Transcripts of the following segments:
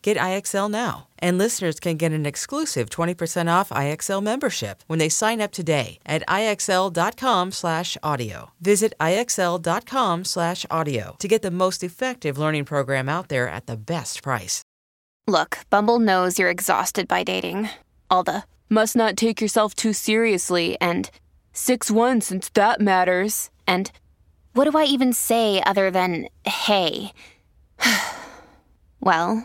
Get IXL now. And listeners can get an exclusive 20% off IXL membership when they sign up today at IXL.com/audio. Visit IXL.com/audio to get the most effective learning program out there at the best price. Look, Bumble knows you're exhausted by dating. All the must not take yourself too seriously and 6'1" since that matters. And what do I even say other than hey? Well,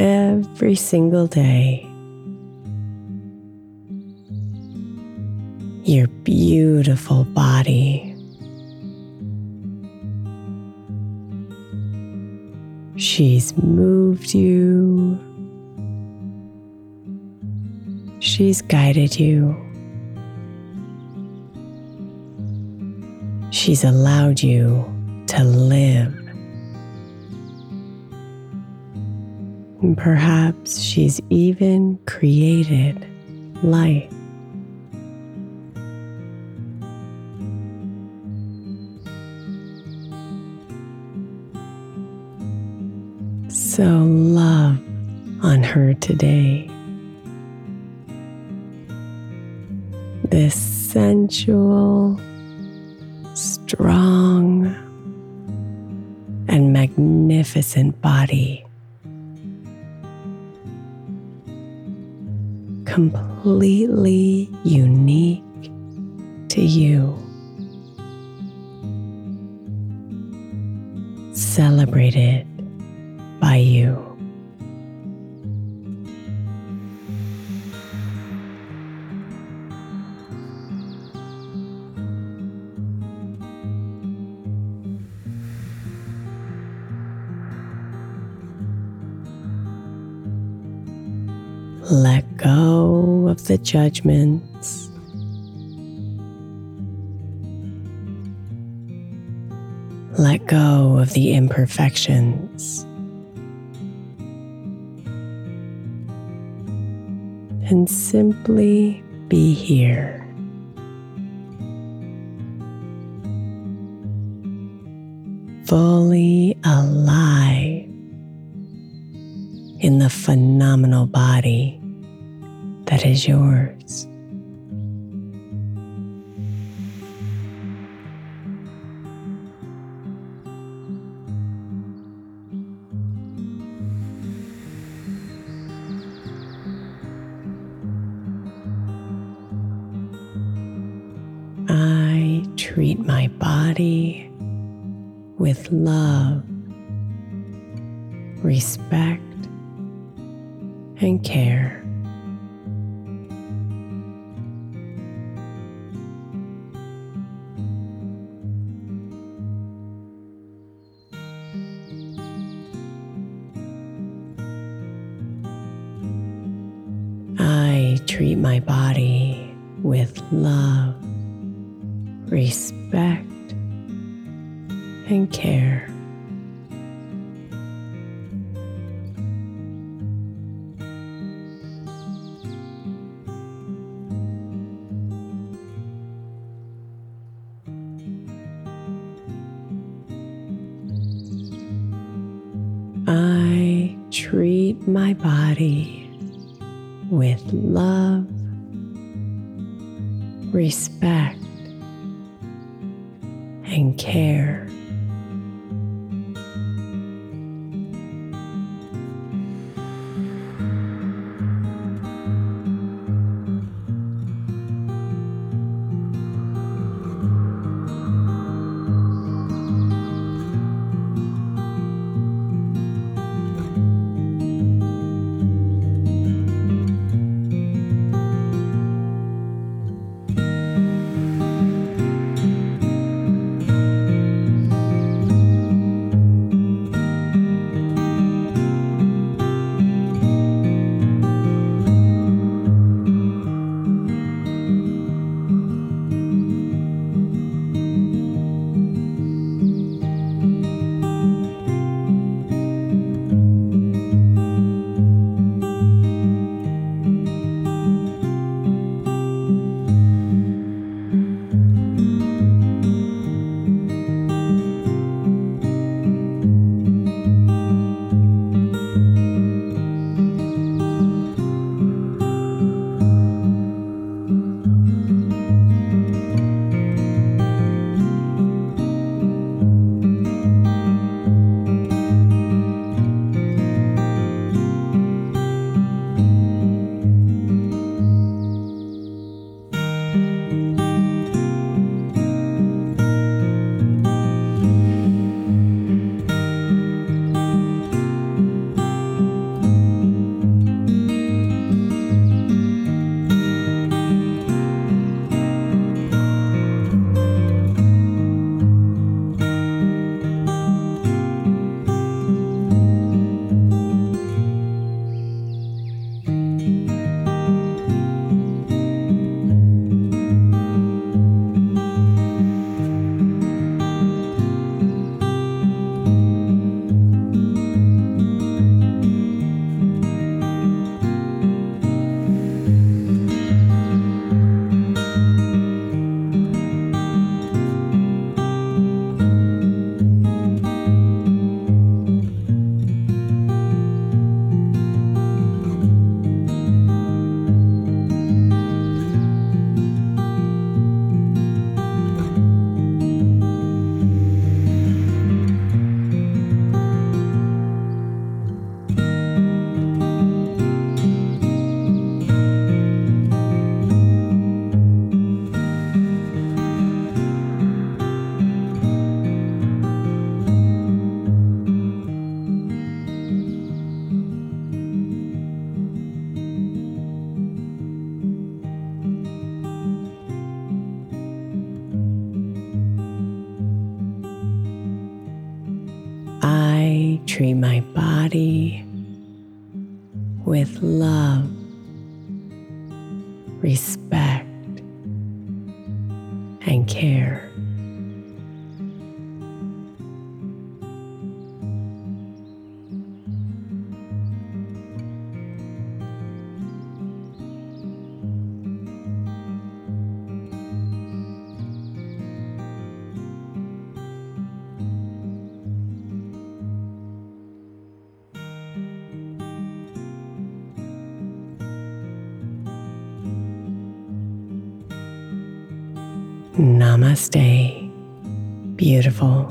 every single day. Your beautiful body. She's moved you. She's guided you. She's allowed you to live. And perhaps she's even created life. So love on her today. This sensual, strong, and magnificent body. Completely unique to you. Celebrated by you. Let go of the judgments. Let go of the imperfections. And simply be here. Fully alive in the phenomenal body that is yours. treat my body with love, respect, and care. I treat my body with love, respect, and care. I treat my body with love, respect, and care. I treat my body with love, respect, and care. Namaste, beautiful.